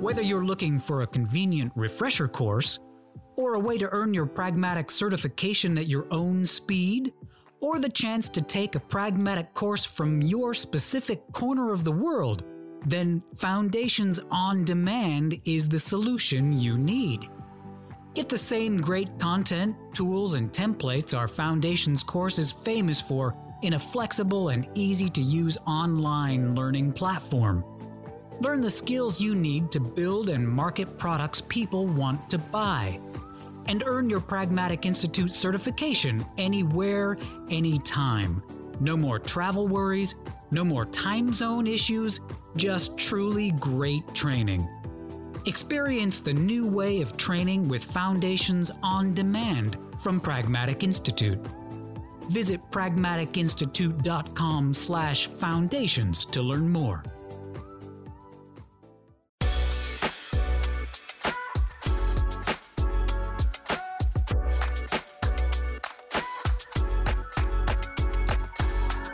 Whether you're looking for a convenient refresher course, or a way to earn your Pragmatic certification at your own speed, or the chance to take a Pragmatic course from your specific corner of the world, then Foundations on Demand is the solution you need. Get the same great content, tools, and templates our Foundations course is famous for in a flexible and easy-to-use online learning platform. Learn the skills you need to build and market products people want to buy. And earn your Pragmatic Institute certification anywhere, anytime. No more travel worries, no more time zone issues, just truly great training. Experience the new way of training with Foundations on Demand from Pragmatic Institute. Visit pragmaticinstitute.com/foundations to learn more.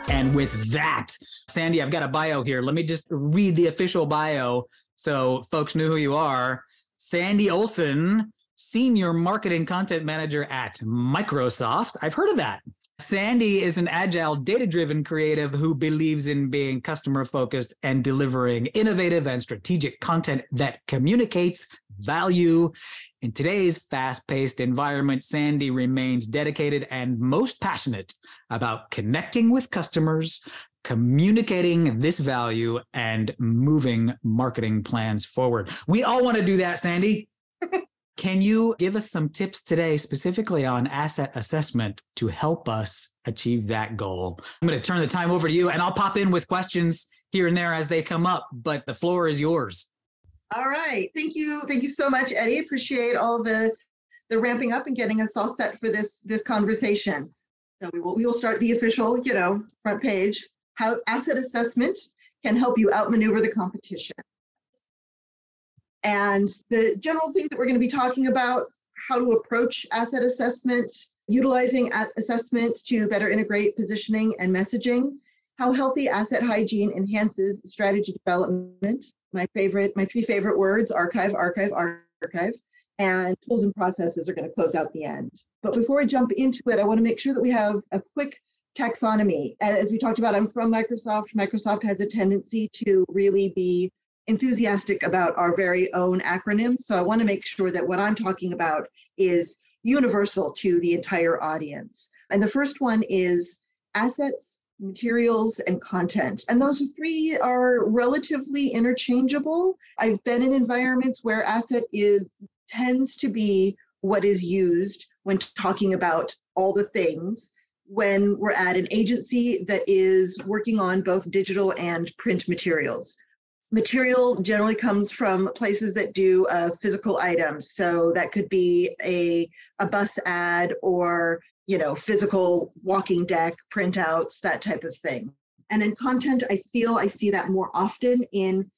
And with that, Sandy, I've got a bio here. Let me just read the official bio so folks know who you are. Sandy Olson, Senior Marketing Content Manager at Microsoft. I've heard of that. Sandy is an agile, data-driven creative who believes in being customer-focused and delivering innovative and strategic content that communicates value. In today's fast-paced environment, Sandy remains dedicated and most passionate about connecting with customers, communicating this value, and moving marketing plans forward. We all want to do that, Sandy. Can you give us some tips today specifically on asset assessment to help us achieve that goal? I'm going to turn the time over to you, and I'll pop in with questions here and there as they come up, but the floor is yours. All right. Thank you. Thank you so much, Eddie. Appreciate all the ramping up and getting us all set for this conversation. So we will start the official, front page, how asset assessment can help you outmaneuver the competition. And the general thing that we're going to be talking about, how to approach asset assessment, utilizing assessment to better integrate positioning and messaging, how healthy asset hygiene enhances strategy development. My three favorite words, archive, archive, archive, and tools and processes are going to close out the end. But before I jump into it, I want to make sure that we have a quick taxonomy. And as we talked about, I'm from Microsoft. Microsoft has a tendency to really be enthusiastic about our very own acronyms. So I want to make sure that what I'm talking about is universal to the entire audience. And the first one is assets, materials, and content. And those three are relatively interchangeable. I've been in environments where asset tends to be what is used when talking about all the things, when we're at an agency that is working on both digital and print materials. Material generally comes from places that do physical items. So that could be a bus ad or, physical walking deck, printouts, that type of thing. And then content, I see that more often in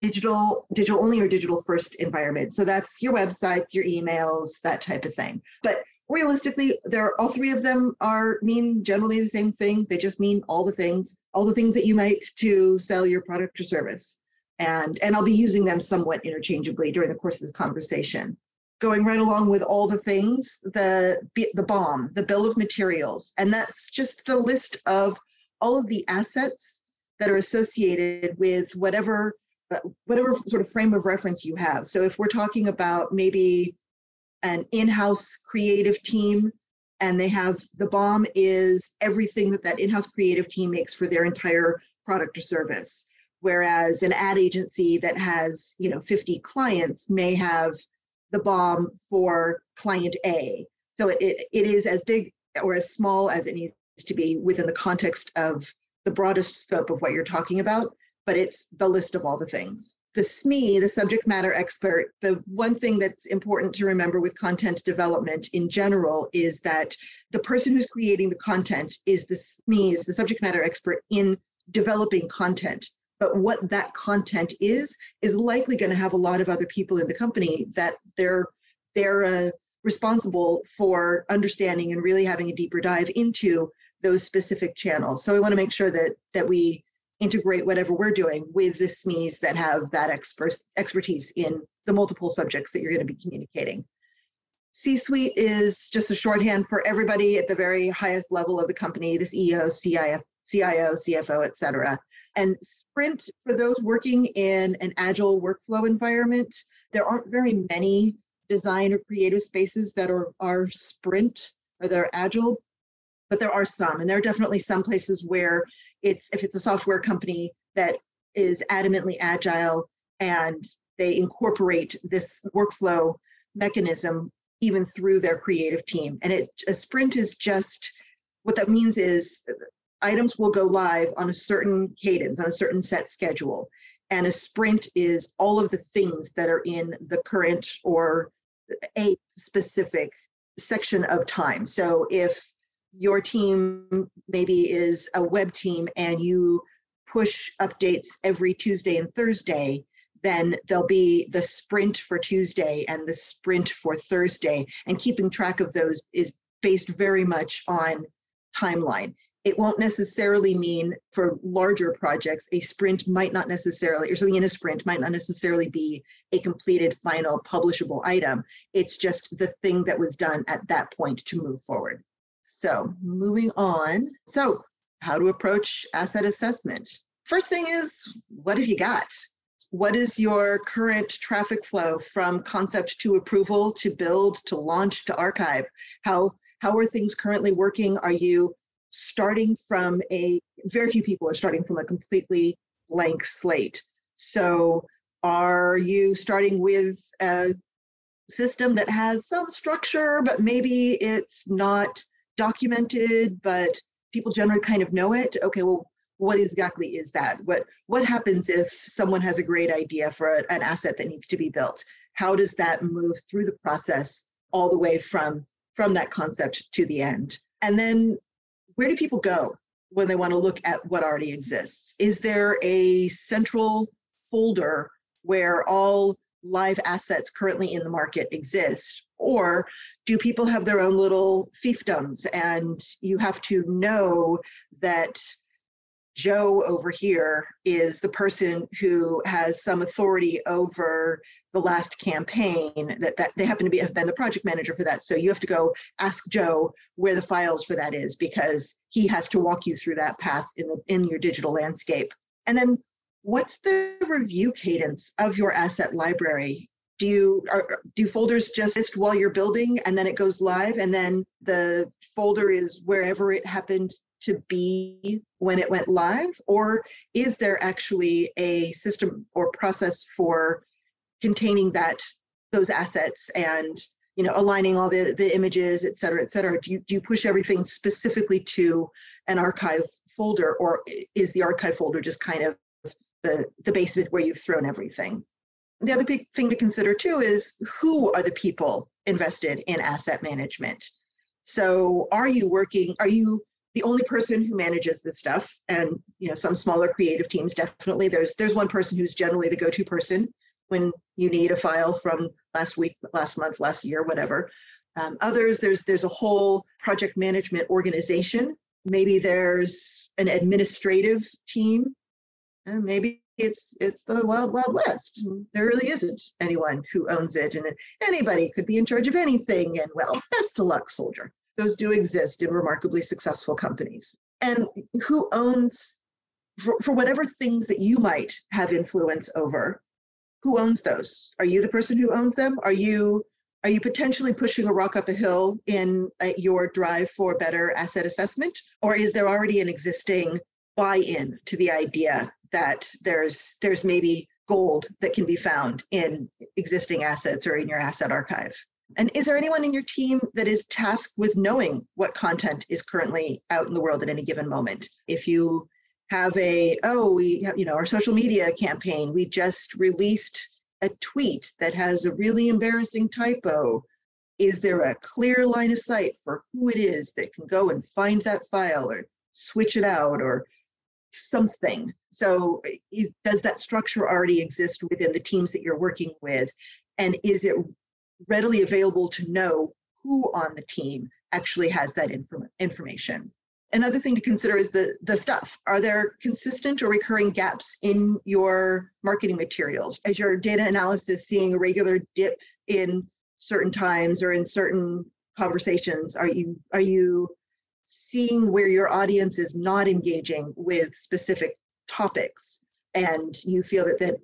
digital only or digital first environments. So that's your websites, your emails, that type of thing. But realistically, all three of them mean generally the same thing. They just mean all the things that you make to sell your product or service. And I'll be using them somewhat interchangeably during the course of this conversation. Going right along with all the things, the BOM, the bill of materials, and that's just the list of all of the assets that are associated with whatever sort of frame of reference you have. So if we're talking about maybe an in-house creative team, and they have the BOM is everything that in-house creative team makes for their entire product or service. Whereas an ad agency that has 50 clients may have the BOM for client A. So it is as big or as small as it needs to be within the context of the broadest scope of what you're talking about, but it's the list of all the things. The SME, the subject matter expert, the one thing that's important to remember with content development in general is that the person who's creating the content is the SME, is the subject matter expert in developing content. But what that content is likely going to have a lot of other people in the company that they're responsible for understanding and really having a deeper dive into those specific channels. So we want to make sure that we integrate whatever we're doing with the SMEs that have that expertise in the multiple subjects that you're going to be communicating. C-suite is just a shorthand for everybody at the very highest level of the company, the CEO, CIO, CFO, et cetera. And sprint, for those working in an agile workflow environment, there aren't very many design or creative spaces that are sprint or that are agile, but there are some. And there are definitely some places where if it's a software company that is adamantly agile and they incorporate this workflow mechanism even through their creative team. And a sprint is just, what that means is items will go live on a certain cadence, on a certain set schedule. And a sprint is all of the things that are in the current or a specific section of time. So if your team maybe is a web team and you push updates every Tuesday and Thursday, then there'll be the sprint for Tuesday and the sprint for Thursday. And keeping track of those is based very much on timeline. It won't necessarily mean for larger projects, a sprint might not necessarily, or something in a sprint might not necessarily be a completed final publishable item. It's just the thing that was done at that point to move forward. So moving on. So how to approach asset assessment. First thing is, what have you got? What is your current traffic flow from concept to approval, to build, to launch, to archive? How are things currently working? Are you starting from very few people are starting from a completely blank slate. So are you starting with a system that has some structure, but maybe it's not documented, but people generally kind of know it? Okay, well, what exactly is that? What happens if someone has a great idea for an asset that needs to be built? How does that move through the process all the way from that concept to the end? And then where do people go when they want to look at what already exists? Is there a central folder where all live assets currently in the market exist? Or do people have their own little fiefdoms and you have to know that Joe over here is the person who has some authority over the last campaign, that they happen to have been the project manager for that. So you have to go ask Joe where the files for that is, because he has to walk you through that path in your digital landscape. And then what's the review cadence of your asset library? Do folders just exist while you're building and then it goes live and then the folder is wherever it happened to be when it went live? Or is there actually a system or process for containing those assets and, you know, aligning all the images, et cetera, et cetera? Do you push everything specifically to an archive folder, or is the archive folder just kind of the basement where you've thrown everything? The other big thing to consider too is, who are the people invested in asset management? So are you the only person who manages this stuff? And, you know, some smaller creative teams, definitely there's one person who's generally the go-to person when you need a file from last week, last month, last year, whatever. Others, there's a whole project management organization. Maybe there's an administrative team, and maybe it's the wild, wild west. There really isn't anyone who owns it, and anybody could be in charge of anything. And, well, best of luck, soldier. Those do exist in remarkably successful companies. And who owns, for whatever things that you might have influence over, who owns those? Are you the person who owns them? Are you potentially pushing a rock up a hill in your drive for better asset assessment? Or is there already an existing buy-in to the idea that there's maybe gold that can be found in existing assets or in your asset archive? And is there anyone in your team that is tasked with knowing what content is currently out in the world at any given moment? If you have our social media campaign, we just released a tweet that has a really embarrassing typo. Is there a clear line of sight for who it is that can go and find that file or switch it out or something? So does that structure already exist within the teams that you're working with? And is it readily available to know who on the team actually has that information? Another thing to consider is the stuff. Are there consistent or recurring gaps in your marketing materials? Is your data analysis seeing a regular dip in certain times or in certain conversations? Are you seeing where your audience is not engaging with specific topics, and you feel that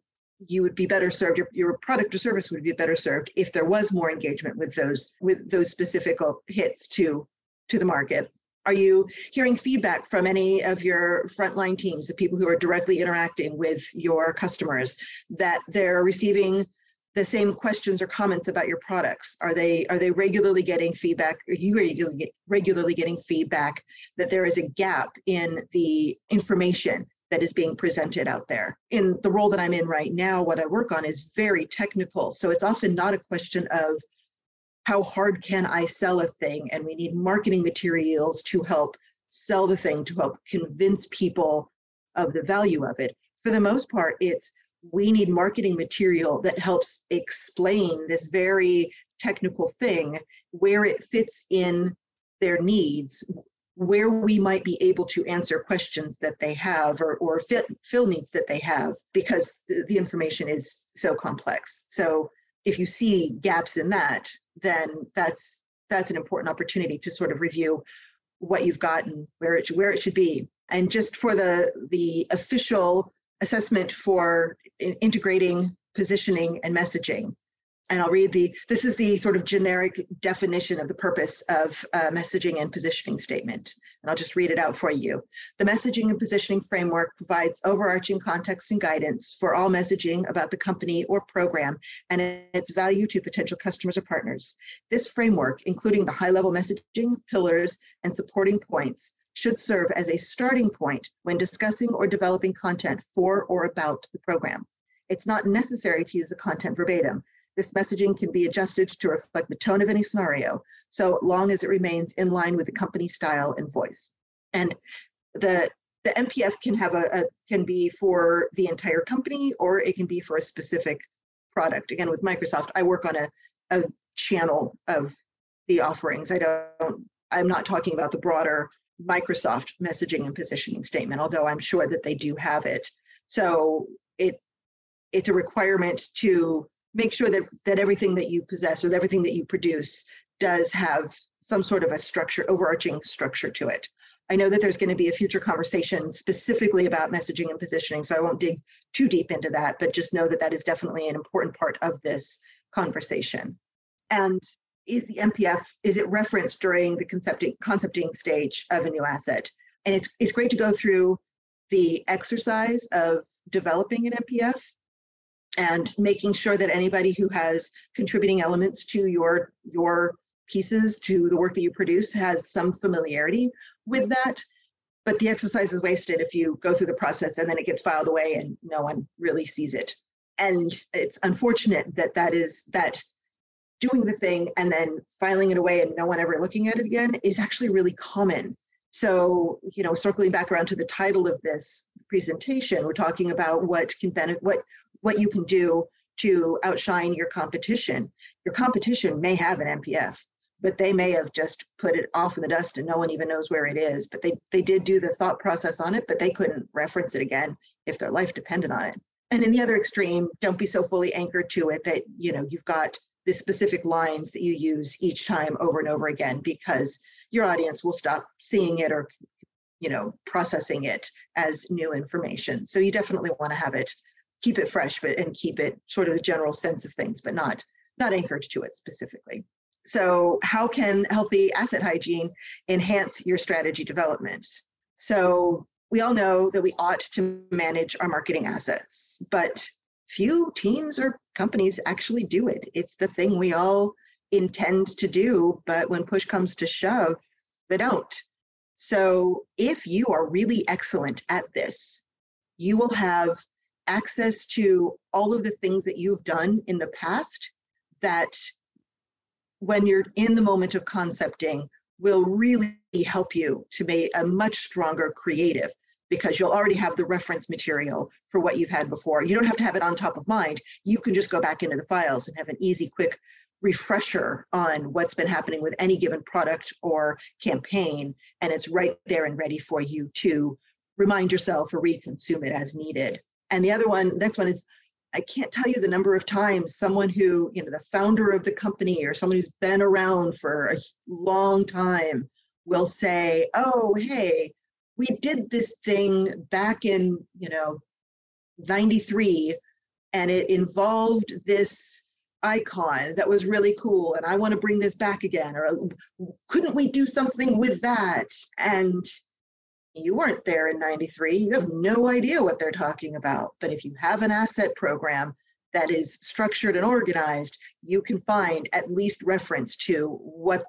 you would be better served, your product or service would be better served if there was more engagement with those specific hits to the market? Are you hearing feedback from any of your frontline teams, the people who are directly interacting with your customers, that they're receiving the same questions or comments about your products? Are they regularly getting feedback? Are you regularly getting feedback that there is a gap in the information that is being presented out there? In the role that I'm in right now, what I work on is very technical. So it's often not a question of how hard can I sell a thing, and we need marketing materials to help sell the thing, to help convince people of the value of it. For the most part, it's we need marketing material that helps explain this very technical thing, where it fits in their needs, where we might be able to answer questions that they have or fill needs that they have, because the information is so complex. So if you see gaps in that, then that's an important opportunity to sort of review what you've gotten, where it should be. And just for the official assessment for integrating positioning and messaging. And I'll read this is the sort of generic definition of the purpose of a messaging and positioning statement. And I'll just read it out for you. The messaging and positioning framework provides overarching context and guidance for all messaging about the company or program and its value to potential customers or partners. This framework, including the high-level messaging, pillars, and supporting points, should serve as a starting point when discussing or developing content for or about the program. It's not necessary to use the content verbatim. This messaging can be adjusted to reflect the tone of any scenario, so long as it remains in line with the company style and voice. And the MPF can have can be for the entire company, or it can be for a specific product. Again, with Microsoft, I work on a channel of the offerings. I'm not talking about the broader Microsoft messaging and positioning statement, although I'm sure that they do have it. So it's a requirement to make sure that everything that you possess or everything that you produce does have some sort of a structure, overarching structure to it. I know that there's going to be a future conversation specifically about messaging and positioning, so I won't dig too deep into that, but just know that is definitely an important part of this conversation. And is the MPF, is it referenced during the concepting stage of a new asset? And it's great to go through the exercise of developing an MPF and making sure that anybody who has contributing elements to your pieces, to the work that you produce, has some familiarity with that. But the exercise is wasted if you go through the process and then it gets filed away and no one really sees it. And it's unfortunate that doing the thing and then filing it away and no one ever looking at it again is actually really common. So, circling back around to the title of this presentation, we're talking about what can benefit, what you can do to outshine your competition. Your competition may have an MPF, but they may have just put it off in the dust and no one even knows where it is. But they did do the thought process on it, but they couldn't reference it again if their life depended on it. And in the other extreme, don't be so fully anchored to it that you've got the specific lines that you use each time over and over again, because your audience will stop seeing it or processing it as new information. So you definitely want to have it, keep it fresh, and keep it sort of the general sense of things, but not anchored to it specifically. So how can healthy asset hygiene enhance your strategy development? So we all know that we ought to manage our marketing assets, but few teams or companies actually do it. It's the thing we all intend to do, but when push comes to shove, they don't. So if you are really excellent at this, you will have access to all of the things that you've done in the past that, when you're in the moment of concepting, will really help you to be a much stronger creative, because you'll already have the reference material for what you've had before. You don't have to have it on top of mind. You can just go back into the files and have an easy, quick refresher on what's been happening with any given product or campaign, and it's right there and ready for you to remind yourself or reconsume it as needed. And the other one, next one is, I can't tell you the number of times someone who, you know, the founder of the company or someone who's been around for a long time will say, oh, hey, we did this thing back in, you know, 93, and it involved this icon that was really cool, and I want to bring this back again, or couldn't we do something with that? And you weren't there in 93. You have no idea what they're talking about. But if you have an asset program that is structured and organized, you can find at least reference to what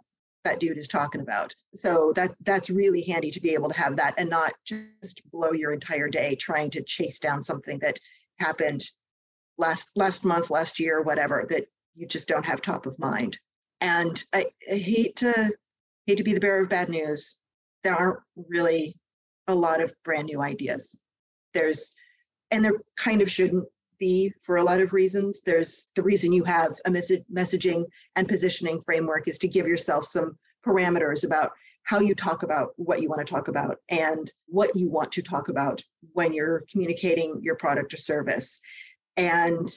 that dude is talking about. So that's really handy to be able to have that and not just blow your entire day trying to chase down something that happened last month, last year, whatever, that you just don't have top of mind. And I hate to be the bearer of bad news. There aren't really a lot of brand new ideas. And there kind of shouldn't be for a lot of reasons. There's the reason you have a messaging and positioning framework is to give yourself some parameters about how you talk about what you want to talk about and what you want to talk about when you're communicating your product or service. And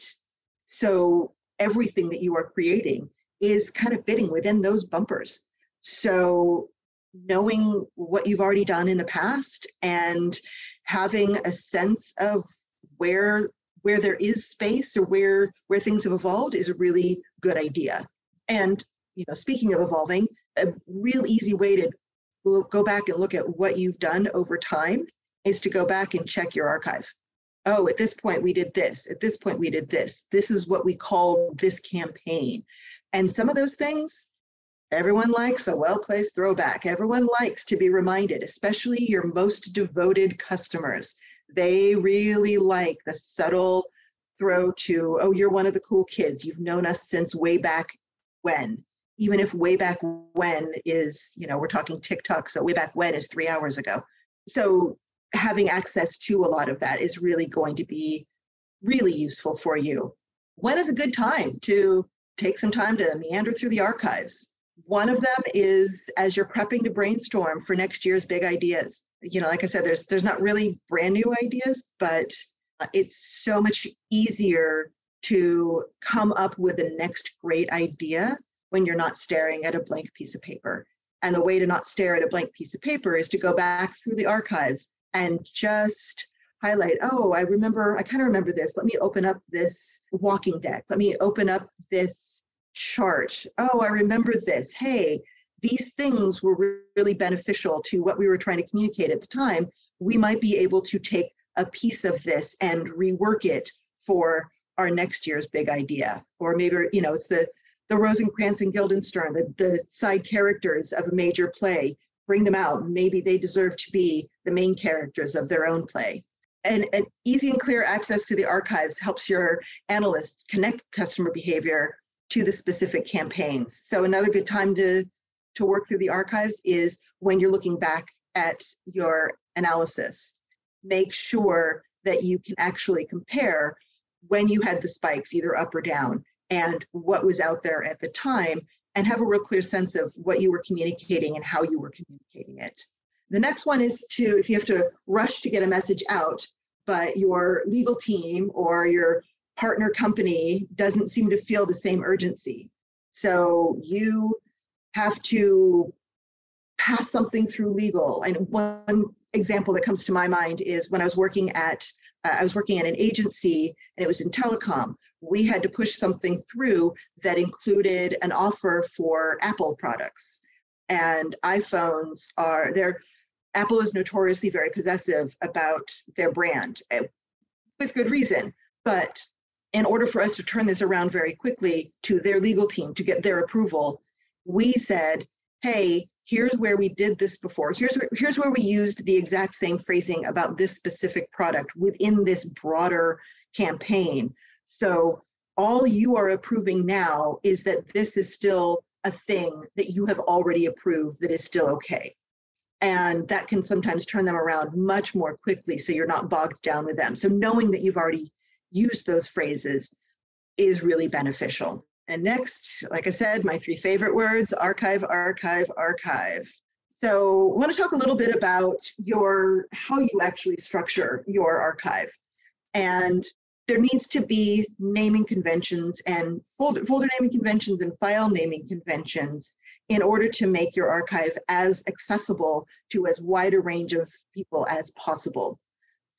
so everything that you are creating is kind of fitting within those bumpers. So knowing what you've already done in the past and having a sense of where there is space or where things have evolved is a really good idea. And, you know, speaking of evolving, a real easy way to go back and look at what you've done over time is to go back and check your archive. Oh, at this point we did this. At this point we did this. This is what we called this campaign. And some of those things, everyone likes a well-placed throwback. Everyone likes to be reminded, especially your most devoted customers. They really like the subtle throw to, oh, you're one of the cool kids. You've known us since way back when. Even if way back when is, you know, we're talking TikTok, so way back when is 3 hours ago. So having access to a lot of that is really going to be really useful for you. When is a good time to take some time to meander through the archives? One of them is as you're prepping to brainstorm for next year's big ideas. You know, like I said, there's not really brand new ideas, but it's so much easier to come up with the next great idea when you're not staring at a blank piece of paper. And the way to not stare at a blank piece of paper is to go back through the archives and just highlight, oh, I kind of remember this. Let me open up this walking deck. Let me open up this chart. Oh, I remember this. Hey, these things were really beneficial to what we were trying to communicate at the time. We might be able to take a piece of this and rework it for our next year's big idea. Or maybe, you know, it's the Rosencrantz and Guildenstern, the side characters of a major play, bring them out. Maybe they deserve to be the main characters of their own play. And easy and clear access to the archives helps your analysts connect customer behavior to the specific campaigns. So another good time to work through the archives is when you're looking back at your analysis. Make sure that you can actually compare when you had the spikes, either up or down, and what was out there at the time, and have a real clear sense of what you were communicating and how you were communicating it. The next one is to, if you have to rush to get a message out, but your legal team or your partner company doesn't seem to feel the same urgency. So you have to pass something through legal. And one example that comes to my mind is when I was working at an agency, and it was in telecom. We had to push something through that included an offer for Apple products. And iPhones are there. Apple is notoriously very possessive about their brand, with good reason, but in order for us to turn this around very quickly to their legal team to get their approval, we said, hey, here's where we did this before. Here's where we used the exact same phrasing about this specific product within this broader campaign. So all you are approving now is that this is still a thing that you have already approved that is still okay. And that can sometimes turn them around much more quickly so you're not bogged down with them. So knowing that you've already used those phrases is really beneficial. And next, like I said, my three favorite words, archive, archive, archive. So I want to talk a little bit about how you actually structure your archive. And there needs to be naming conventions and folder naming conventions and file naming conventions in order to make your archive as accessible to as wide a range of people as possible.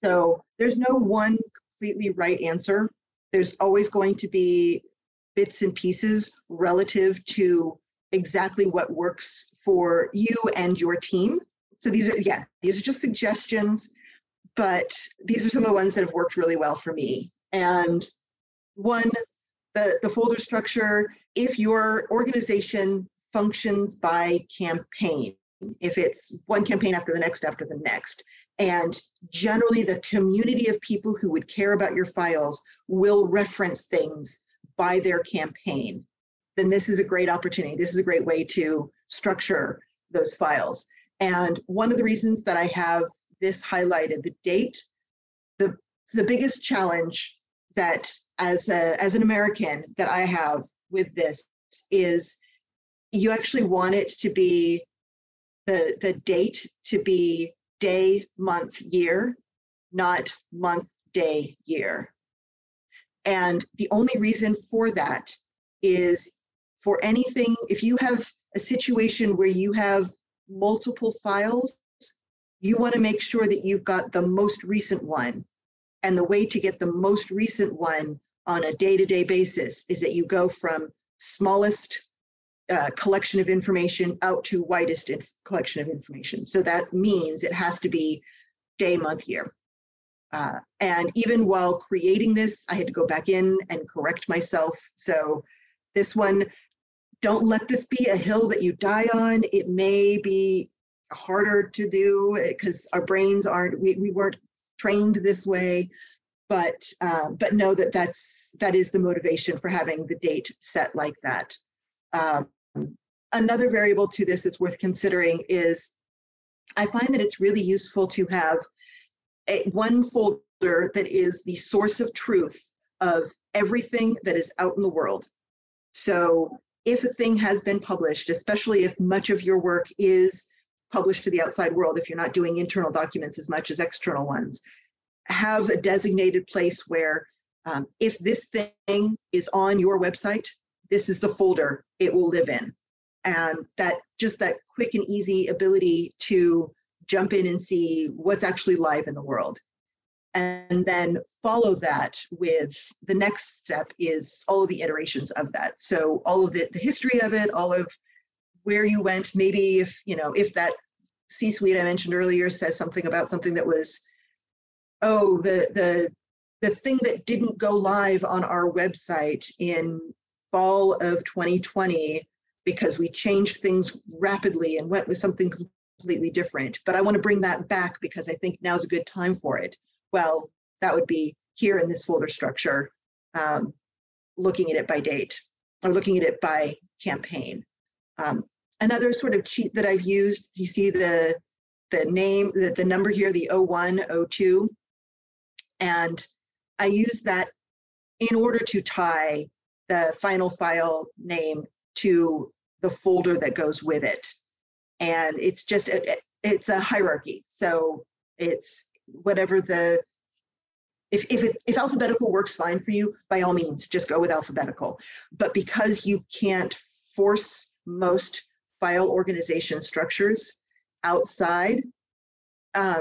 So there's no one completely right answer. There's always going to be bits and pieces relative to exactly what works for you and your team. So these are just suggestions, but these are some of the ones that have worked really well for me. And one, the folder structure. If your organization functions by campaign, if it's one campaign after the next, and generally the community of people who would care about your files will reference things by their campaign, then this is a great opportunity. This is a great way to structure those files. And one of the reasons that I have this highlighted, the date, the biggest challenge that as an American that I have with this is you actually want it to be the date to be day, month, year, not month, day, year. And the only reason for that is for anything, if you have a situation where you have multiple files, you want to make sure that you've got the most recent one. And the way to get the most recent one on a day-to-day basis is that you go from smallest collection of information out to widest collection of information. So that means it has to be day, month, year. And even while creating this, I had to go back in and correct myself. So this one, don't let this be a hill that you die on. It may be harder to do because our brains aren't, we weren't trained this way, but know that that is the motivation for having the date set like that. Another variable to this that's worth considering is I find that it's really useful to have one folder that is the source of truth of everything that is out in the world. So if a thing has been published, especially if much of your work is published to the outside world, if you're not doing internal documents as much as external ones, have a designated place where if this thing is on your website, this is the folder it will live in. And that quick and easy ability to jump in and see what's actually live in the world. And then follow that with the next step is all of the iterations of that. So all of the history of it, all of where you went, maybe if that C-suite I mentioned earlier says something about something that was, the thing that didn't go live on our website in fall of 2020 because we changed things rapidly and went with something completely different, but I want to bring that back because I think now's a good time for it. Well, that would be here in this folder structure, looking at it by date or looking at it by campaign. Another sort of cheat that I've used, you see the name, the number here, the 01, 02, and I use that in order to tie the final file name to the folder that goes with it. And it's just, it's a hierarchy. So it's whatever if alphabetical works fine for you, by all means, just go with alphabetical. But because you can't force most file organization structures outside of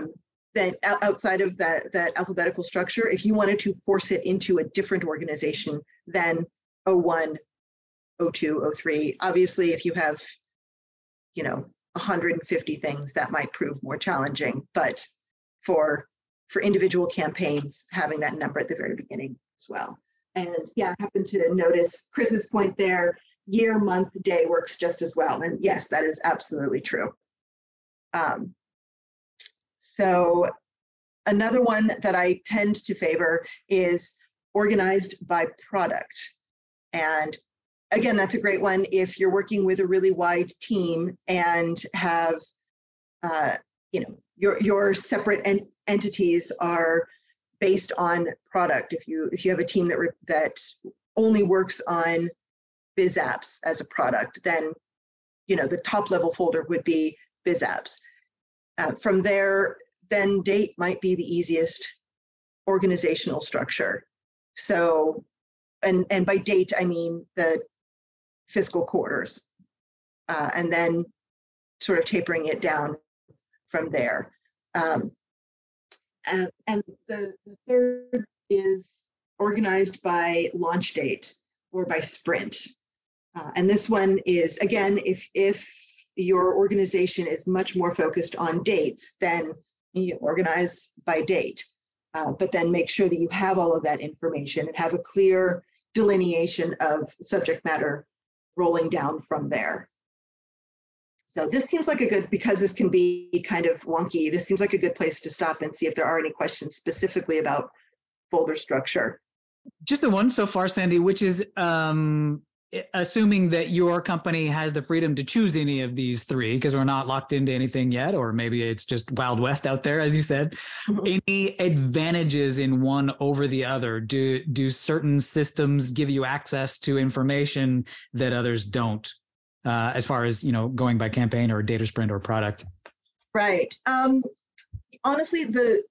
that alphabetical structure, if you wanted to force it into a different organization than 01, 02, 03, obviously if you have, 150 things, that might prove more challenging, but for individual campaigns, having that number at the very beginning as well. And yeah, I happened to notice Chris's point there, year, month, day works just as well. And yes, that is absolutely true. So another one that I tend to favor is organized by product. And again, that's a great one if you're working with a really wide team and have, your separate entities are based on product. If you have a team that only works on Biz Apps as a product, then the top level folder would be Biz Apps. From there, then date might be the easiest organizational structure. So, and by date, I mean the fiscal quarters, and then sort of tapering it down from there. And the third is organized by launch date or by sprint. And this one is, again, if your organization is much more focused on dates, then you organize by date, but then make sure that you have all of that information and have a clear delineation of subject matter rolling down from there. So this seems like a good, because this can be kind of wonky, this seems like a good place to stop and see if there are any questions specifically about folder structure. Just the one so far, Sandy, which is assuming that your company has the freedom to choose any of these three, because we're not locked into anything yet, or maybe it's just Wild West out there, as you said. Mm-hmm. Any advantages in one over the other? Do certain systems give you access to information that others don't, as far as, going by campaign or data sprint or product? Right. Honestly, the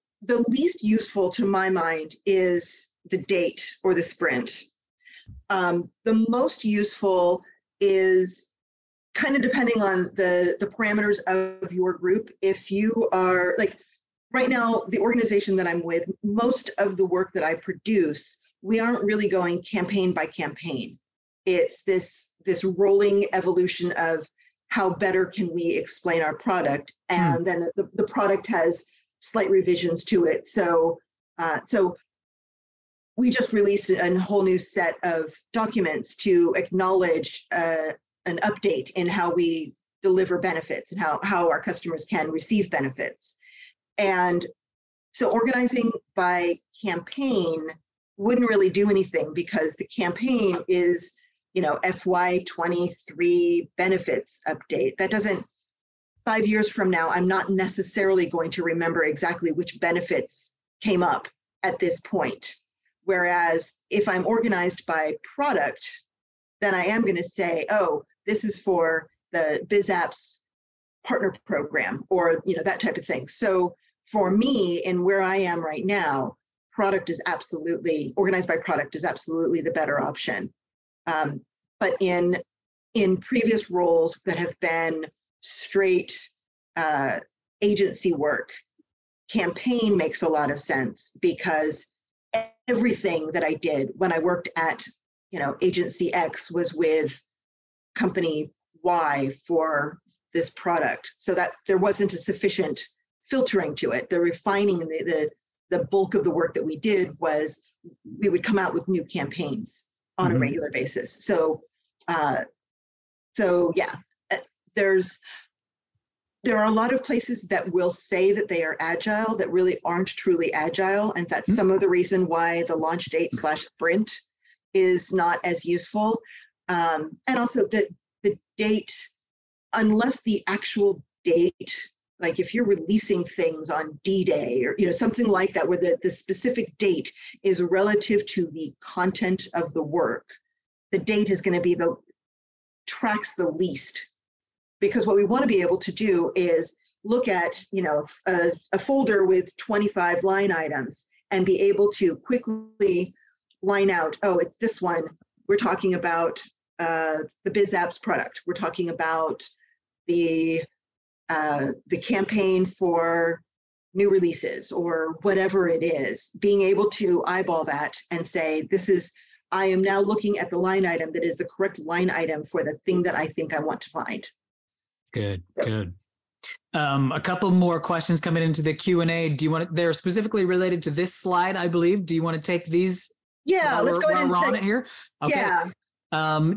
least useful to my mind is the date or the sprint. The most useful is kind of depending on the parameters of your group. If you are, like right now, the organization that I'm with, most of the work that I produce, we aren't really going campaign by campaign. It's this rolling evolution of how better can we explain our product, and then the product has slight revisions to it. So we just released a whole new set of documents to acknowledge an update in how we deliver benefits and how our customers can receive benefits. And so organizing by campaign wouldn't really do anything, because the campaign is, FY23 benefits update. That doesn't, 5 years from now, I'm not necessarily going to remember exactly which benefits came up at this point. Whereas if I'm organized by product, then I am going to say, oh, this is for the BizApps partner program, or that type of thing. So for me, and where I am right now, organized by product is absolutely the better option. But in previous roles that have been straight agency work, campaign makes a lot of sense, because everything that I did when I worked at, agency X was with company Y for this product, so that there wasn't a sufficient filtering to it. The refining, the bulk of the work that we did was we would come out with new campaigns on a regular basis. So, yeah, there are a lot of places that will say that they are agile that really aren't truly agile. And that's some of the reason why the launch date / sprint is not as useful. And also the date, unless the actual date, like if you're releasing things on D-Day or something like that, where the specific date is relative to the content of the work, the date is going to be tracks the least. Because what we want to be able to do is look at a folder with 25 line items and be able to quickly line out, oh, it's this one. We're talking about the BizApps product. We're talking about the campaign for new releases, or whatever it is. Being able to eyeball that and say, I am now looking at the line item that is the correct line item for the thing that I think I want to find. Good, good. A couple more questions coming into the Q&A. They're specifically related to this slide, I believe. Do you want to take these? Yeah, let's go ahead and on it here. Okay. Yeah.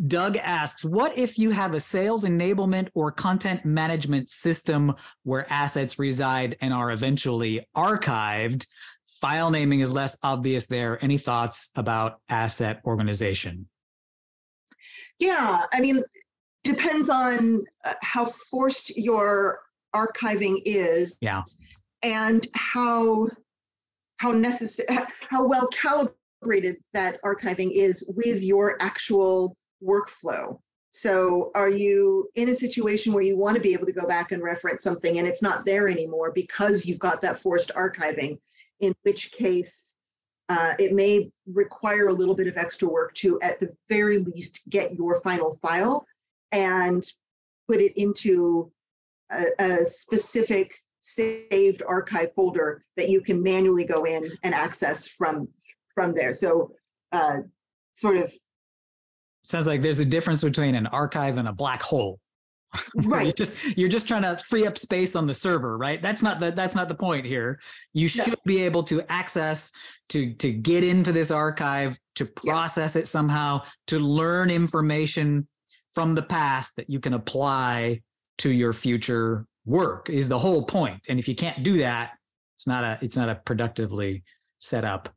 Doug asks, what if you have a sales enablement or content management system where assets reside and are eventually archived? File naming is less obvious there. Any thoughts about asset organization? Yeah, I mean, depends on how forced your archiving is, and how well calibrated that archiving is with your actual workflow. So are you in a situation where you want to be able to go back and reference something and it's not there anymore because you've got that forced archiving, in which case it may require a little bit of extra work to, at the very least, get your final file and put it into a specific saved archive folder that you can manually go in and access from there. So sort of sounds like there's a difference between an archive and a black hole. Right. you're just trying to free up space on the server, right? That's not the point here. You should be able to access, to get into this archive, to process it somehow, to learn information from the past that you can apply to your future work is the whole point. And if you can't do that, it's not a productively set up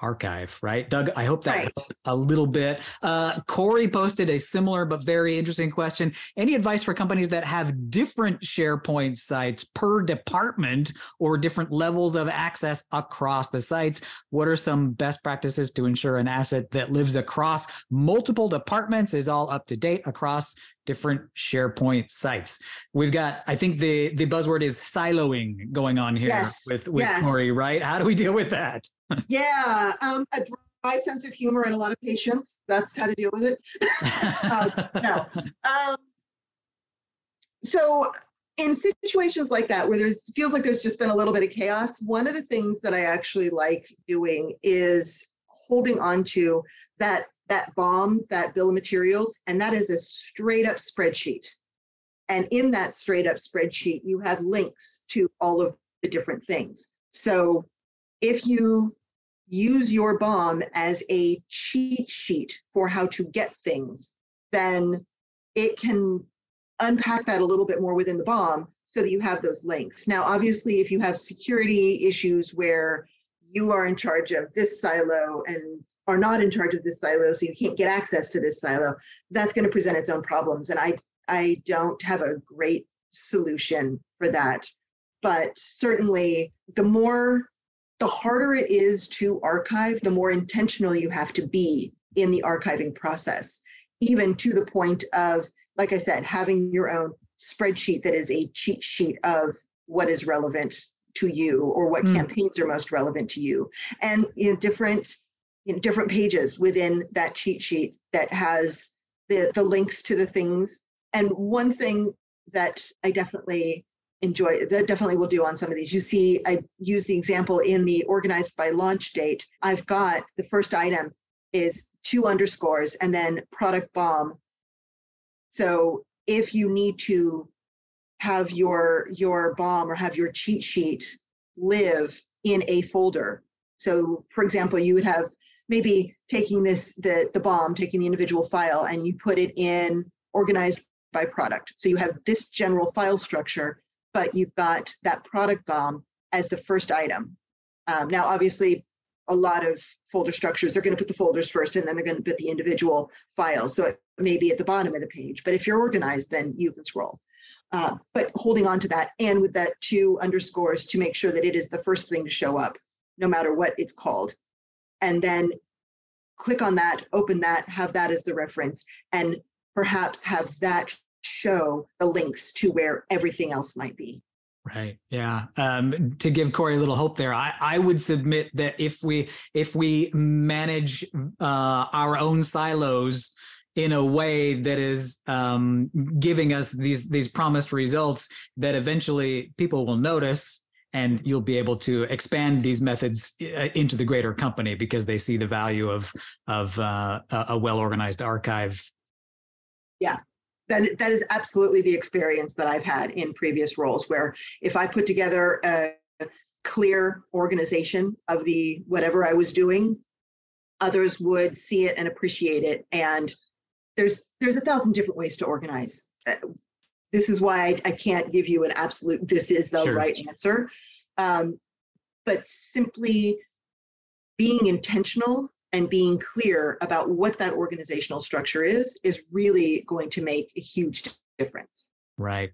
archive, right? Doug, I hope that helped a little bit. Corey posted a similar but very interesting question. Any advice for companies that have different SharePoint sites per department or different levels of access across the sites? What are some best practices to ensure an asset that lives across multiple departments is all up to date across different SharePoint sites? We've got, I think the buzzword is siloing going on here with Corey, right? How do we deal with that? Yeah, a dry sense of humor and a lot of patience. That's how to deal with it. So in situations like that, where feels like there's just been a little bit of chaos, one of the things that I actually like doing is holding on to that BOM, that bill of materials, and that is a straight up spreadsheet. And in that straight up spreadsheet, you have links to all of the different things. So if you use your BOM as a cheat sheet for how to get things, then it can unpack that a little bit more within the BOM so that you have those links. Now, obviously, if you have security issues where you are in charge of this silo and are not in charge of this silo, so you can't get access to this silo, that's going to present its own problems. And I don't have a great solution for that. But certainly, the harder it is to archive, the more intentional you have to be in the archiving process, even to the point of, like I said, having your own spreadsheet that is a cheat sheet of what is relevant to you or what campaigns are most relevant to you. And in different pages within that cheat sheet that has the links to the things. And one thing that I definitely enjoy, that definitely will do on some of these. You see, I use the example in the organized by launch date. I've got the first item is 2 underscores and then product BOM. So if you need to have your BOM or have your cheat sheet live in a folder. So for example, you would have maybe taking the BOM, taking the individual file, and you put it in organized by product. So you have this general file structure, but you've got that product BOM as the first item. Now, obviously, a lot of folder structures, they're going to put the folders first, and then they're going to put the individual files. So it may be at the bottom of the page, but if you're organized, then you can scroll. But holding on to that, and with that 2 underscores to make sure that it is the first thing to show up, no matter what it's called. And then click on that, open that, have that as the reference, and perhaps have that show the links to where everything else might be. Right. Yeah. To give Corey a little hope there, I would submit that if we manage our own silos in a way that is giving us these promised results, that eventually people will notice. And you'll be able to expand these methods into the greater company because they see the value of a well-organized archive. Yeah, that is absolutely the experience that I've had in previous roles, where if I put together a clear organization of the whatever I was doing, others would see it and appreciate it. And there's 1,000 different ways to organize. This is why I can't give you an absolute, this is the right answer. But simply being intentional and being clear about what that organizational structure is really going to make a huge difference. Right.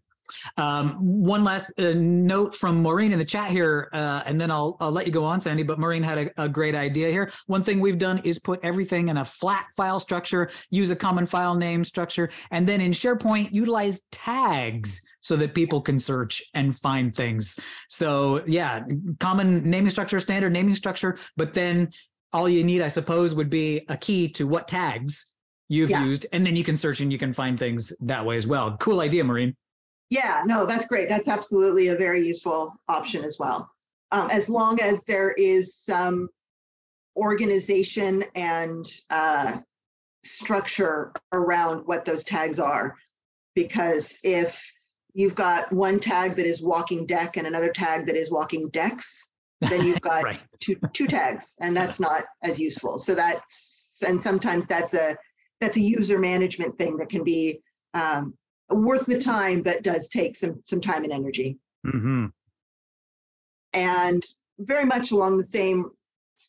One last note from Maureen in the chat here, and then I'll let you go on, Sandy, but Maureen had a great idea here. One thing we've done is put everything in a flat file structure, use a common file name structure, and then in SharePoint, utilize tags so that people can search and find things. So yeah, common naming structure, standard naming structure, but then all you need, I suppose, would be a key to what tags you've used, and then you can search and you can find things that way as well. Cool idea, Maureen. Yeah, no, that's great. That's absolutely a very useful option as well. As long as there is some organization and structure around what those tags are, because if you've got one tag that is walking deck and another tag that is walking decks, then you've got right. two tags, and that's not as useful. So that's, and sometimes that's a user management thing that can be worth the time, but does take some time and energy. Mm-hmm. And very much along the same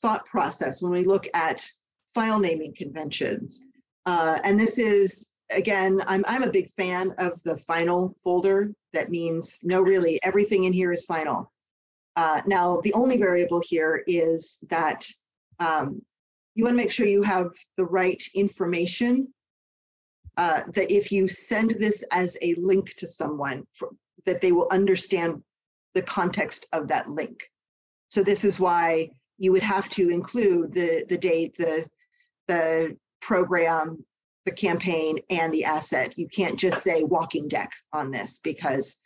thought process when we look at file naming conventions. And this is, again, I'm a big fan of the final folder. That means, no, really, everything in here is final. Now, the only variable here is that you want to make sure you have the right information. That if you send this as a link to someone, that they will understand the context of that link. So this is why you would have to include the date, the program, the campaign, and the asset. You can't just say walking deck on this, because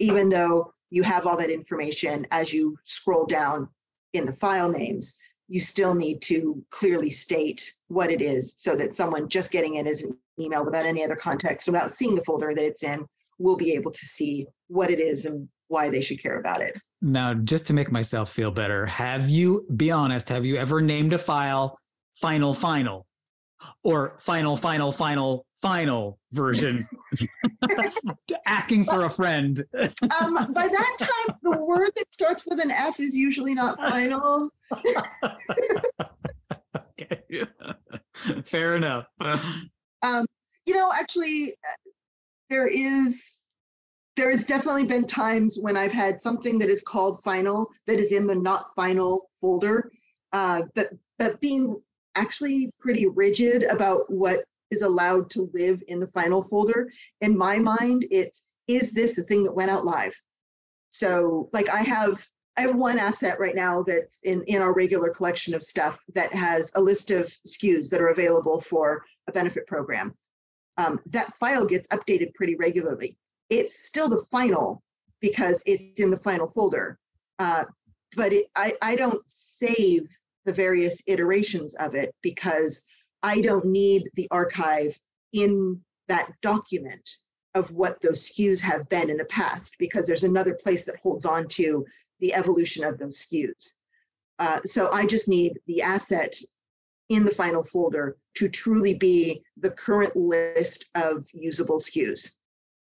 even though you have all that information, as you scroll down in the file names, you still need to clearly state what it is, so that someone just getting it as an email without any other context, without seeing the folder that it's in, will be able to see what it is and why they should care about it. Now, just to make myself feel better, be honest, have you ever named a file final, final, or final, final, final, final version? Asking for a friend. By that time, the word that starts with an F is usually not final. Okay. Fair enough. You know, actually, there has definitely been times when I've had something that is called final that is in the not final folder, but being actually pretty rigid about what is allowed to live in the final folder. In my mind, it's, is this the thing that went out live? So like I have one asset right now that's in our regular collection of stuff that has a list of SKUs that are available for a benefit program. That file gets updated pretty regularly. It's still the final because it's in the final folder, but I don't save the various iterations of it because I don't need the archive in that document of what those SKUs have been in the past, because there's another place that holds on to the evolution of those SKUs. So I just need the asset in the final folder to truly be the current list of usable SKUs.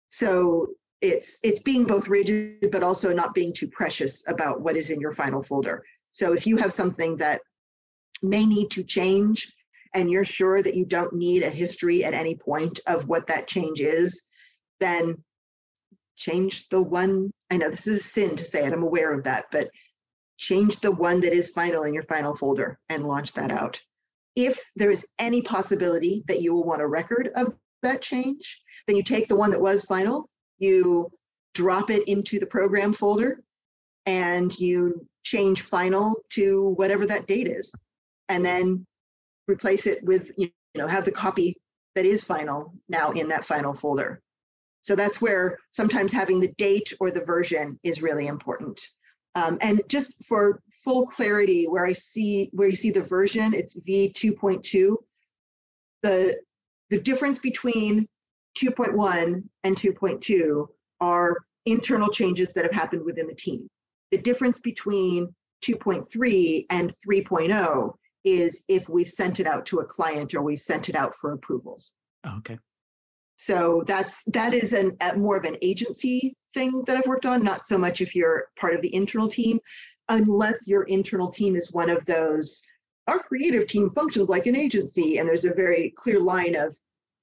So it's being both rigid, but also not being too precious about what is in your final folder. So if you have something that may need to change, and you're sure that you don't need a history at any point of what that change is, then change the one. I know this is a sin to say it, I'm aware of that, but change the one that is final in your final folder and launch that out. If there is any possibility that you will want a record of that change, then you take the one that was final, you drop it into the program folder, and you change final to whatever that date is, and then replace it with, you know, have the copy that is final now in that final folder. So that's where sometimes having the date or the version is really important. And just for full clarity, where you see the version, it's V2.2. The difference between 2.1 and 2.2 are internal changes that have happened within the team. The difference between 2.3 and 3.0 is if we've sent it out to a client or we've sent it out for approvals. Okay. So that is more of an agency thing that I've worked on, not so much if you're part of the internal team, unless your internal team is one of those, our creative team functions like an agency, and there's a very clear line of,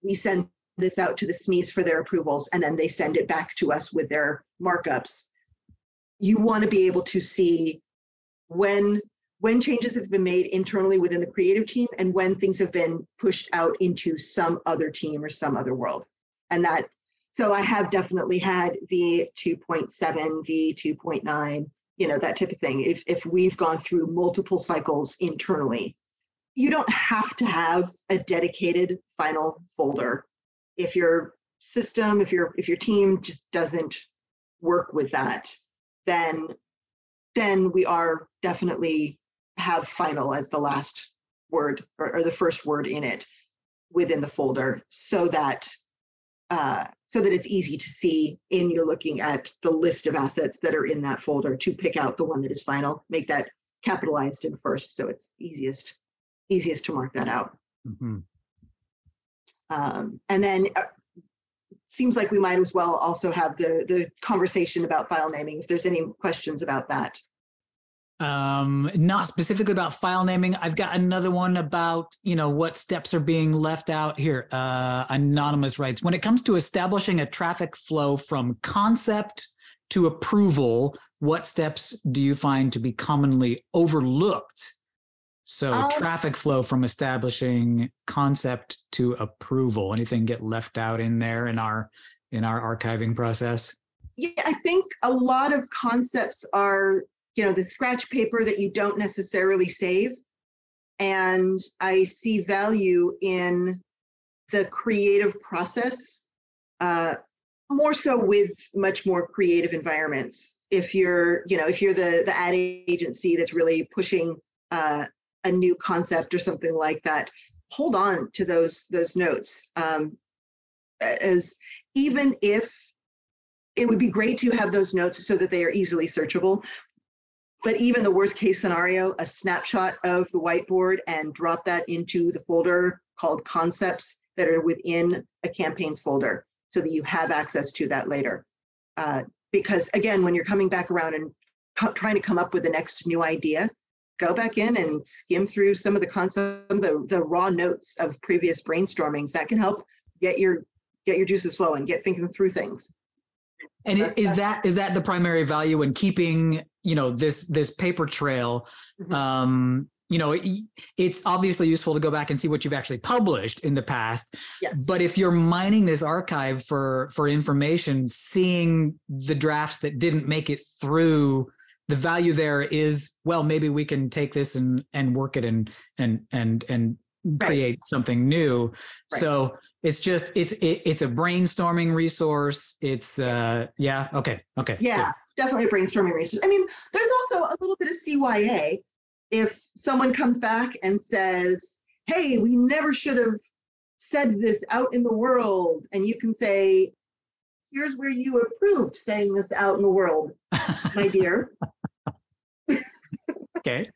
we send this out to the SMEs for their approvals, and then they send it back to us with their markups. You want to be able to see when changes have been made internally within the creative team and when things have been pushed out into some other team or some other world. And that, so I have definitely had V2.7, V2.9, you know, that type of thing. If we've gone through multiple cycles internally, you don't have to have a dedicated final folder if your system, if your team just doesn't work with that, then we are definitely have final as the last word or the first word in it within the folder, so that it's easy to see in you're looking at the list of assets that are in that folder to pick out the one that is final, make that capitalized in first so it's easiest to mark that out. Mm-hmm. And then seems like we might as well also have the conversation about file naming if there's any questions about that. Not specifically about file naming. I've got another one about, you know, what steps are being left out here. Anonymous writes, when it comes to establishing a traffic flow from concept to approval, what steps do you find to be commonly overlooked? So traffic flow from establishing concept to approval, anything get left out in there in our archiving process? Yeah, I think a lot of concepts are, you know, the scratch paper that you don't necessarily save. And I see value in the creative process, more so with much more creative environments. If you're, you know, if you're the ad agency that's really pushing a new concept or something like that, hold on to those notes. As even if it would be great to have those notes so that they are easily searchable, but even the worst case scenario, a snapshot of the whiteboard and drop that into the folder called concepts that are within a campaigns folder so that you have access to that later. Because again, when you're coming back around and trying to come up with the next new idea, go back in and skim through some of the concepts, the raw notes of previous brainstormings. That can help get your juices flowing, get thinking through things. And is that the primary value in keeping, you know, this paper trail? Mm-hmm. You know, it's obviously useful to go back and see what you've actually published in the past. Yes. But if you're mining this archive for information, seeing the drafts that didn't make it through, the value there is, well, maybe we can take this and work it and create right. something new. Right. So it's just it's a brainstorming resource. It's yeah. Okay. Yeah, good. Definitely a brainstorming resource. I mean, there's also a little bit of CYA. If someone comes back and says, "Hey, we never should have said this out in the world," and you can say, "Here's where you approved saying this out in the world, my dear." Okay.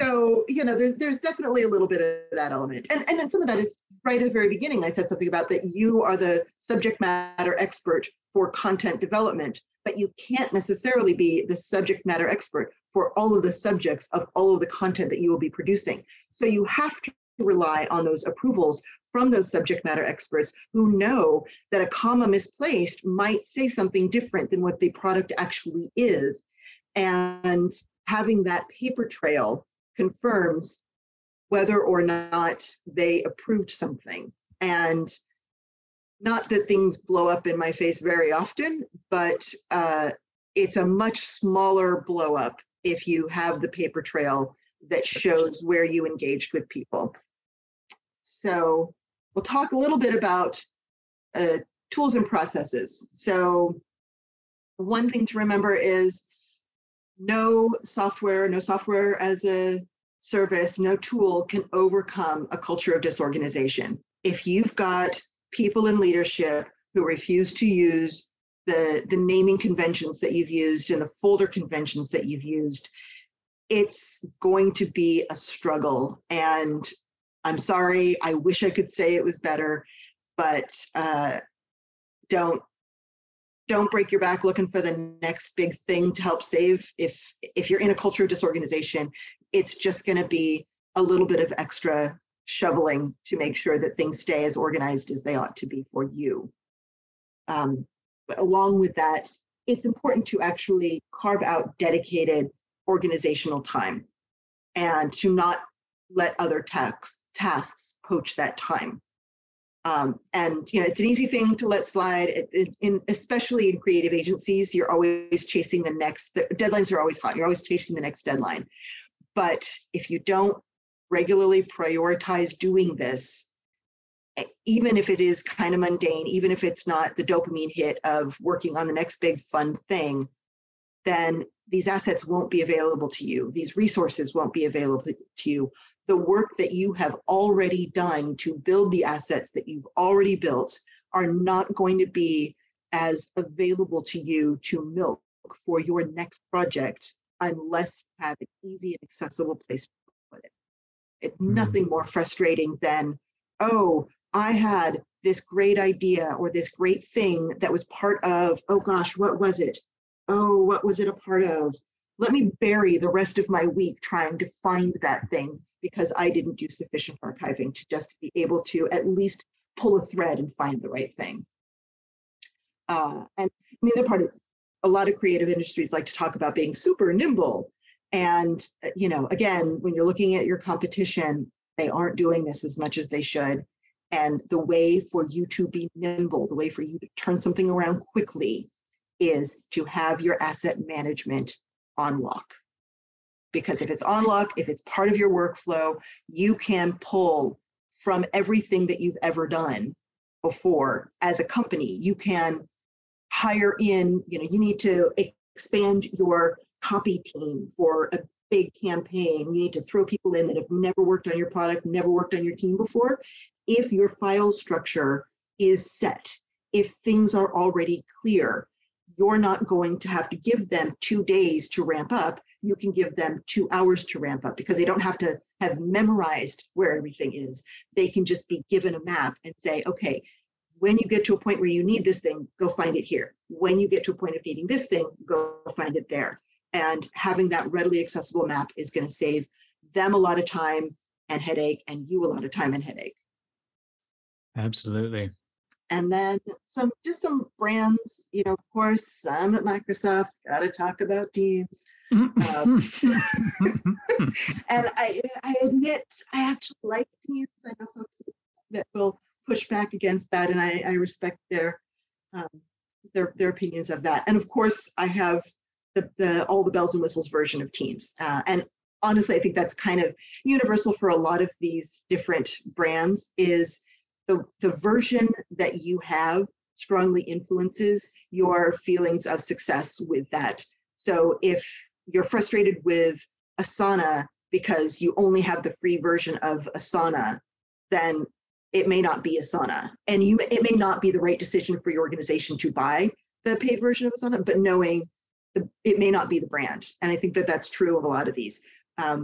So, you know, there's definitely a little bit of that element. And then some of that is right at the very beginning. I said something about that you are the subject matter expert for content development, but you can't necessarily be the subject matter expert for all of the subjects of all of the content that you will be producing. So you have to rely on those approvals from those subject matter experts who know that a comma misplaced might say something different than what the product actually is. And having that paper trail confirms whether or not they approved something. And not that things blow up in my face very often, but it's a much smaller blow up if you have the paper trail that shows where you engaged with people. So we'll talk a little bit about tools and processes. So one thing to remember is no software as a service, no tool can overcome a culture of disorganization. If you've got people in leadership who refuse to use the naming conventions that you've used and the folder conventions that you've used, it's going to be a struggle. And I'm sorry, I wish I could say it was better, but don't break your back looking for the next big thing to help save. If you're in a culture of disorganization, it's just going to be a little bit of extra shoveling to make sure that things stay as organized as they ought to be for you. But along with that, it's important to actually carve out dedicated organizational time and to not let other tasks poach that time. And you know, it's an easy thing to let slide, especially in creative agencies. You're always chasing the deadlines are always hot. You're always chasing the next deadline. But if you don't regularly prioritize doing this, even if it is kind of mundane, even if it's not the dopamine hit of working on the next big fun thing, then these assets won't be available to you. These resources won't be available to you. The work that you have already done to build the assets that you've already built are not going to be as available to you to milk for your next project unless you have an easy and accessible place to put it. It's nothing more frustrating than, oh, I had this great idea or this great thing that was part of, oh gosh, what was it? Oh, what was it a part of? Let me bury the rest of my week trying to find that thing because I didn't do sufficient archiving to just be able to at least pull a thread and find the right thing. And the other part of a lot of creative industries like to talk about being super nimble. And, you know, again, when you're looking at your competition, they aren't doing this as much as they should. And the way for you to be nimble, the way for you to turn something around quickly is to have your asset management on lock. Because if it's on lock, if it's part of your workflow, you can pull from everything that you've ever done before as a company. You can hire in, you know, you need to expand your copy team for a big campaign. You need to throw people in that have never worked on your product, never worked on your team before. If your file structure is set, if things are already clear, you're not going to have to give them 2 days to ramp up. You can give them 2 hours to ramp up because they don't have to have memorized where everything is. They can just be given a map and say, okay, when you get to a point where you need this thing, go find it here. When you get to a point of needing this thing, go find it there. And having that readily accessible map is going to save them a lot of time and headache and you a lot of time and headache. Absolutely. And then just some brands, you know, of course, I'm at Microsoft, got to talk about Teams. And I admit, I actually like Teams. I know folks that will push back against that, and I respect their opinions of that. And of course, I have the all the bells and whistles version of Teams. And honestly, I think that's kind of universal for a lot of these different brands is the version that you have strongly influences your feelings of success with that. So if you're frustrated with Asana because you only have the free version of Asana, then it may not be Asana. And it may not be the right decision for your organization to buy the paid version of Asana, but knowing it may not be the brand. And I think that that's true of a lot of these.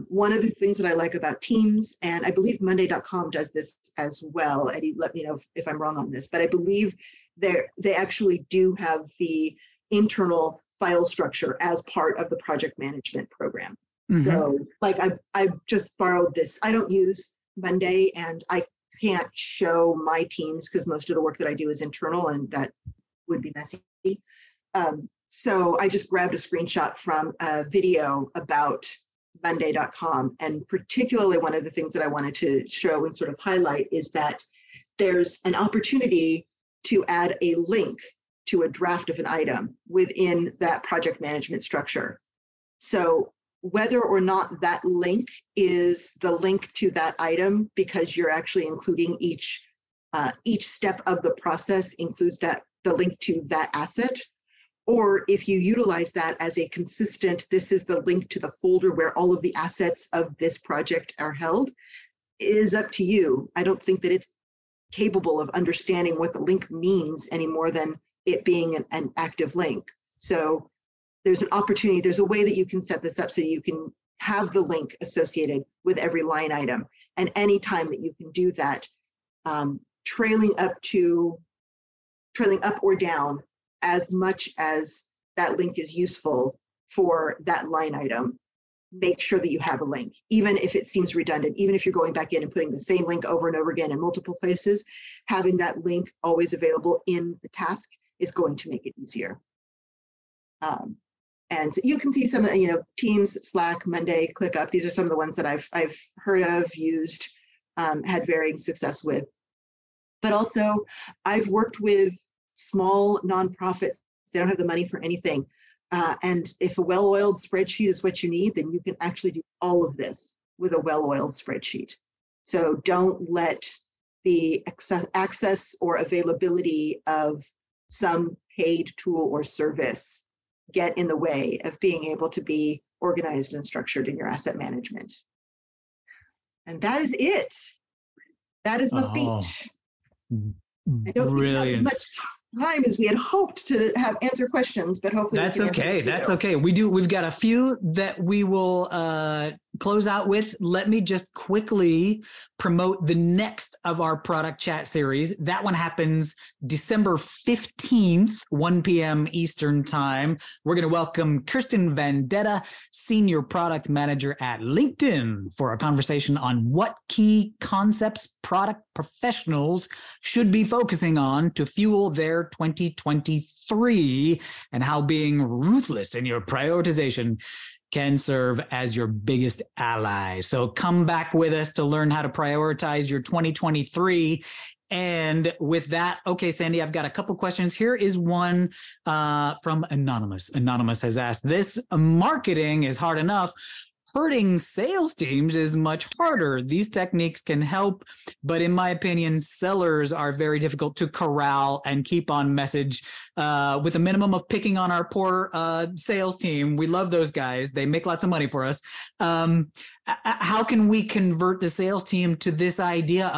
One of the things that I like about Teams, and I believe monday.com does this as well, Eddie, let me know if I'm wrong on this, but I believe they actually do have the internal file structure as part of the project management program. Mm-hmm. So like I just borrowed this. I don't use Monday and I can't show my Teams because most of the work that I do is internal and that would be messy. So I just grabbed a screenshot from a video about monday.com, and particularly one of the things that I wanted to show and sort of highlight is that there's an opportunity to add a link to a draft of an item within that project management structure. So whether or not that link is the link to that item, because you're actually including each step of the process includes the link to that asset, or if you utilize that as a consistent, this is the link to the folder where all of the assets of this project are held, is up to you. I don't think that it's capable of understanding what the link means any more than it being an active link. So there's an opportunity, there's a way that you can set this up so you can have the link associated with every line item. And any time that you can do that, trailing up or down, as much as that link is useful for that line item make sure that you have a link, even if it seems redundant, even if you're going back in and putting the same link over and over again in multiple places, having that link always available in the task is going to make it easier. And you can see some, Teams, Slack, Monday, ClickUp. These are some of the ones that I've heard of, used, had varying success with. But also, I've worked with small nonprofits. They don't have the money for anything. And if a well-oiled spreadsheet is what you need, then you can actually do all of this with a well-oiled spreadsheet. So don't let the access or availability of some paid tool or service get in the way of being able to be organized and structured in your asset management. And that is it. That is my speech. I don't think that's as much time as we had hoped to have answer questions, but hopefully that's okay. That's okay. We've got a few that we will close out with. Let me just quickly promote the next of our product chat series. That one happens December 15th, 1 p.m. Eastern time. We're going to welcome Kirsten Vandetta, Senior Product Manager at LinkedIn, for a conversation on what key concepts product professionals should be focusing on to fuel their 2023, and how being ruthless in your prioritization can serve as your biggest ally. So come back with us to learn how to prioritize your 2023. And with that, okay, Sandy, I've got a couple questions. Here is one from Anonymous. Anonymous has asked this: marketing is hard enough. Hurting sales teams is much harder. These techniques can help, but in my opinion, sellers are very difficult to corral and keep on message with a minimum of picking on our poor sales team. We love those guys. They make lots of money for us. How can we convert the sales team to this idea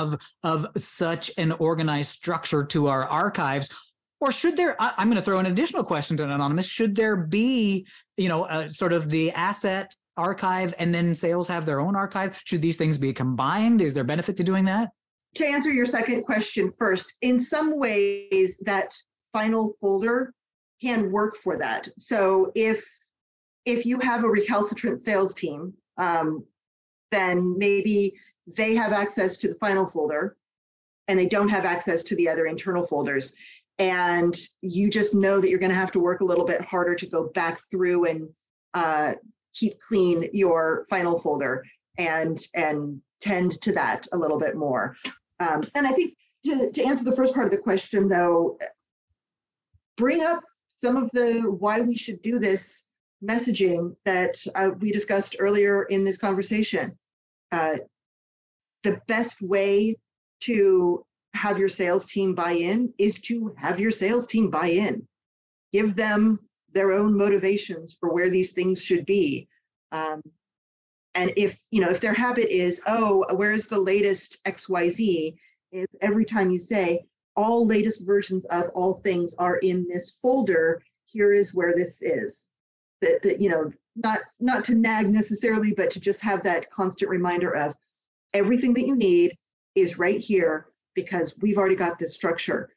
of such an organized structure to our archives? Or should there, I'm going to throw an additional question to Anonymous, should there be, sort of the asset archive and then sales have their own archive? Should these things be combined? Is there benefit to doing that? To answer your second question first, in some ways that final folder can work for that. So if you have a recalcitrant sales team, then maybe they have access to the final folder and they don't have access to the other internal folders. And you just know that you're going to have to work a little bit harder to go back through and keep clean your final folder and tend to that a little bit more. And I think to answer the first part of the question, though, bring up some of the why we should do this messaging that we discussed earlier in this conversation. The best way to have your sales team buy in is to have your sales team buy in. Give them their own motivations for where these things should be. And if their habit is, oh, where's the latest XYZ? If every time you say, all latest versions of all things are in this folder, here is where this is. That not to nag necessarily, but to just have that constant reminder of everything that you need is right here because we've already got this structure.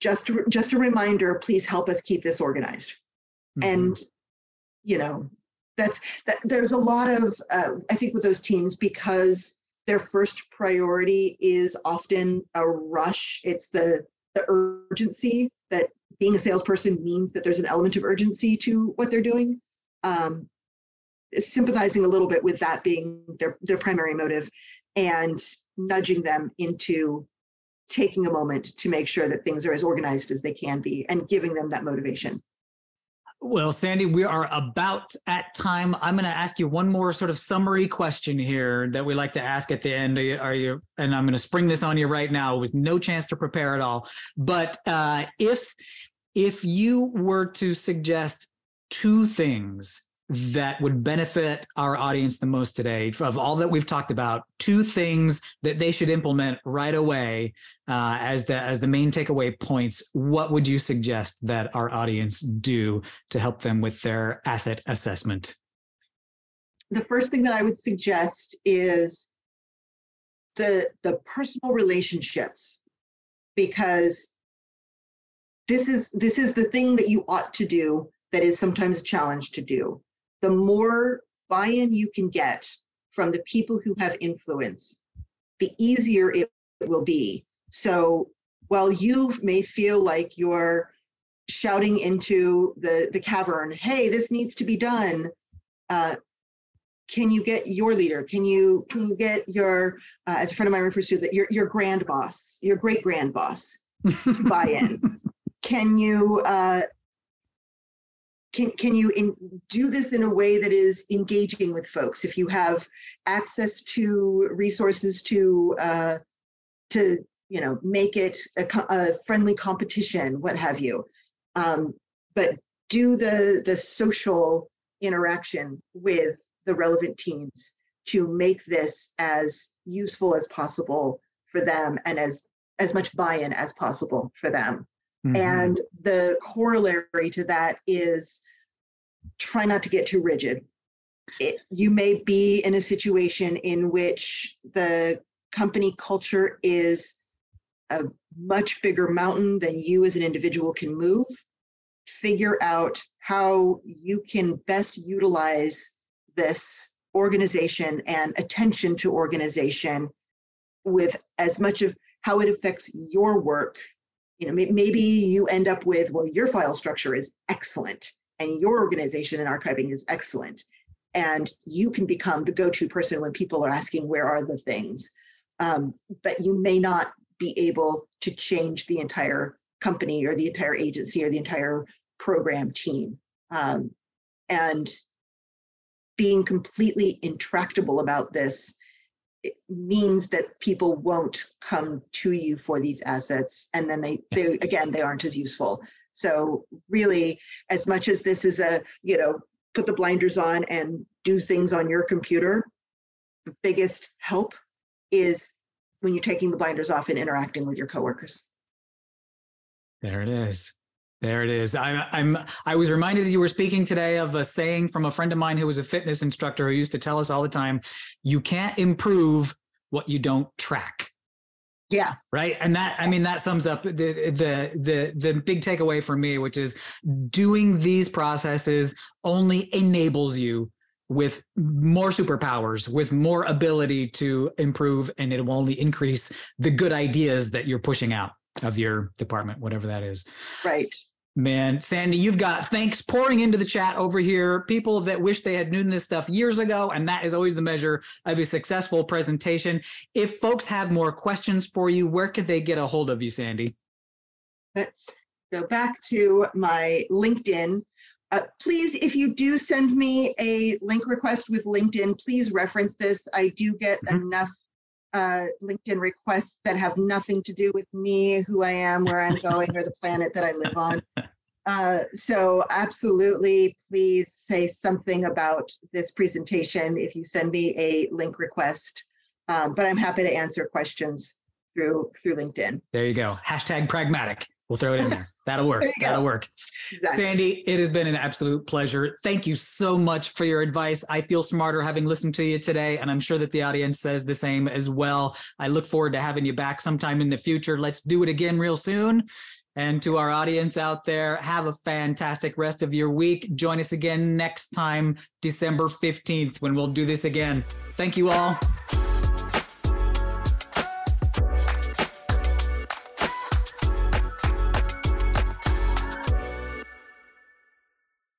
Just a reminder, please help us keep this organized. Mm-hmm. And, there's a lot of, I think with those teams, because their first priority is often a rush. It's the urgency that being a salesperson means that there's an element of urgency to what they're doing. Sympathizing a little bit with that being their primary motive and nudging them into taking a moment to make sure that things are as organized as they can be and giving them that motivation. Well, Sandy, we are about at time. I'm going to ask you one more sort of summary question here that we like to ask at the end. And I'm going to spring this on you right now with no chance to prepare at all. But if you were to suggest two things that would benefit our audience the most today, of all that we've talked about, two things that they should implement right away as the main takeaway points, what would you suggest that our audience do to help them with their asset assessment? The first thing that I would suggest is the personal relationships, because this is the thing that you ought to do that is sometimes a challenge to do. The more buy-in you can get from the people who have influence, the easier it will be. So while you may feel like you're shouting into the cavern, hey, this needs to be done, can you get your leader? Can you get your, as a friend of mine pursued that, your grand boss, your great grand boss to buy in? Can you do this in a way that is engaging with folks? If you have access to resources to you know, make it a friendly competition, what have you, but do the social interaction with the relevant teams to make this as useful as possible for them and as much buy-in as possible for them. Mm-hmm. And the corollary to that is try not to get too rigid. You may be in a situation in which the company culture is a much bigger mountain than you as an individual can move. Figure out how you can best utilize this organization and attention to organization with as much of how it affects your work. You know, maybe you end up with, well, your file structure is excellent and your organization in archiving is excellent, and you can become the go-to person when people are asking, where are the things? But you may not be able to change the entire company or the entire agency or the entire program team. And being completely intractable about this, it means that people won't come to you for these assets, and then they aren't as useful. So really, as much as this is a, you know, put the blinders on and do things on your computer, the biggest help is when you're taking the blinders off and interacting with your coworkers. There it is. There it is. I was reminded as you were speaking today of a saying from a friend of mine who was a fitness instructor who used to tell us all the time, you can't improve what you don't track. Yeah. Right. And that, I mean, that sums up the big takeaway for me, which is doing these processes only enables you with more superpowers, with more ability to improve, and it will only increase the good ideas that you're pushing out of your department, whatever that is. Right. Man, Sandy, you've got thanks pouring into the chat over here. People that wish they had known this stuff years ago, and that is always the measure of a successful presentation. If folks have more questions for you, where could they get a hold of you, Sandy? Let's go back to my LinkedIn. Please, if you do send me a link request with LinkedIn, please reference this. I do get enough LinkedIn requests that have nothing to do with me, who I am, where I'm going, or the planet that I live on. So absolutely, please say something about this presentation if you send me a link request. But I'm happy to answer questions through LinkedIn. There you go. Hashtag pragmatic. We'll throw it in there. That'll work. That'll work. Exactly. Sandy, it has been an absolute pleasure. Thank you so much for your advice. I feel smarter having listened to you today, and I'm sure that the audience says the same as well. I look forward to having you back sometime in the future. Let's do it again real soon. And to our audience out there, have a fantastic rest of your week. Join us again next time, December 15th, when we'll do this again. Thank you all.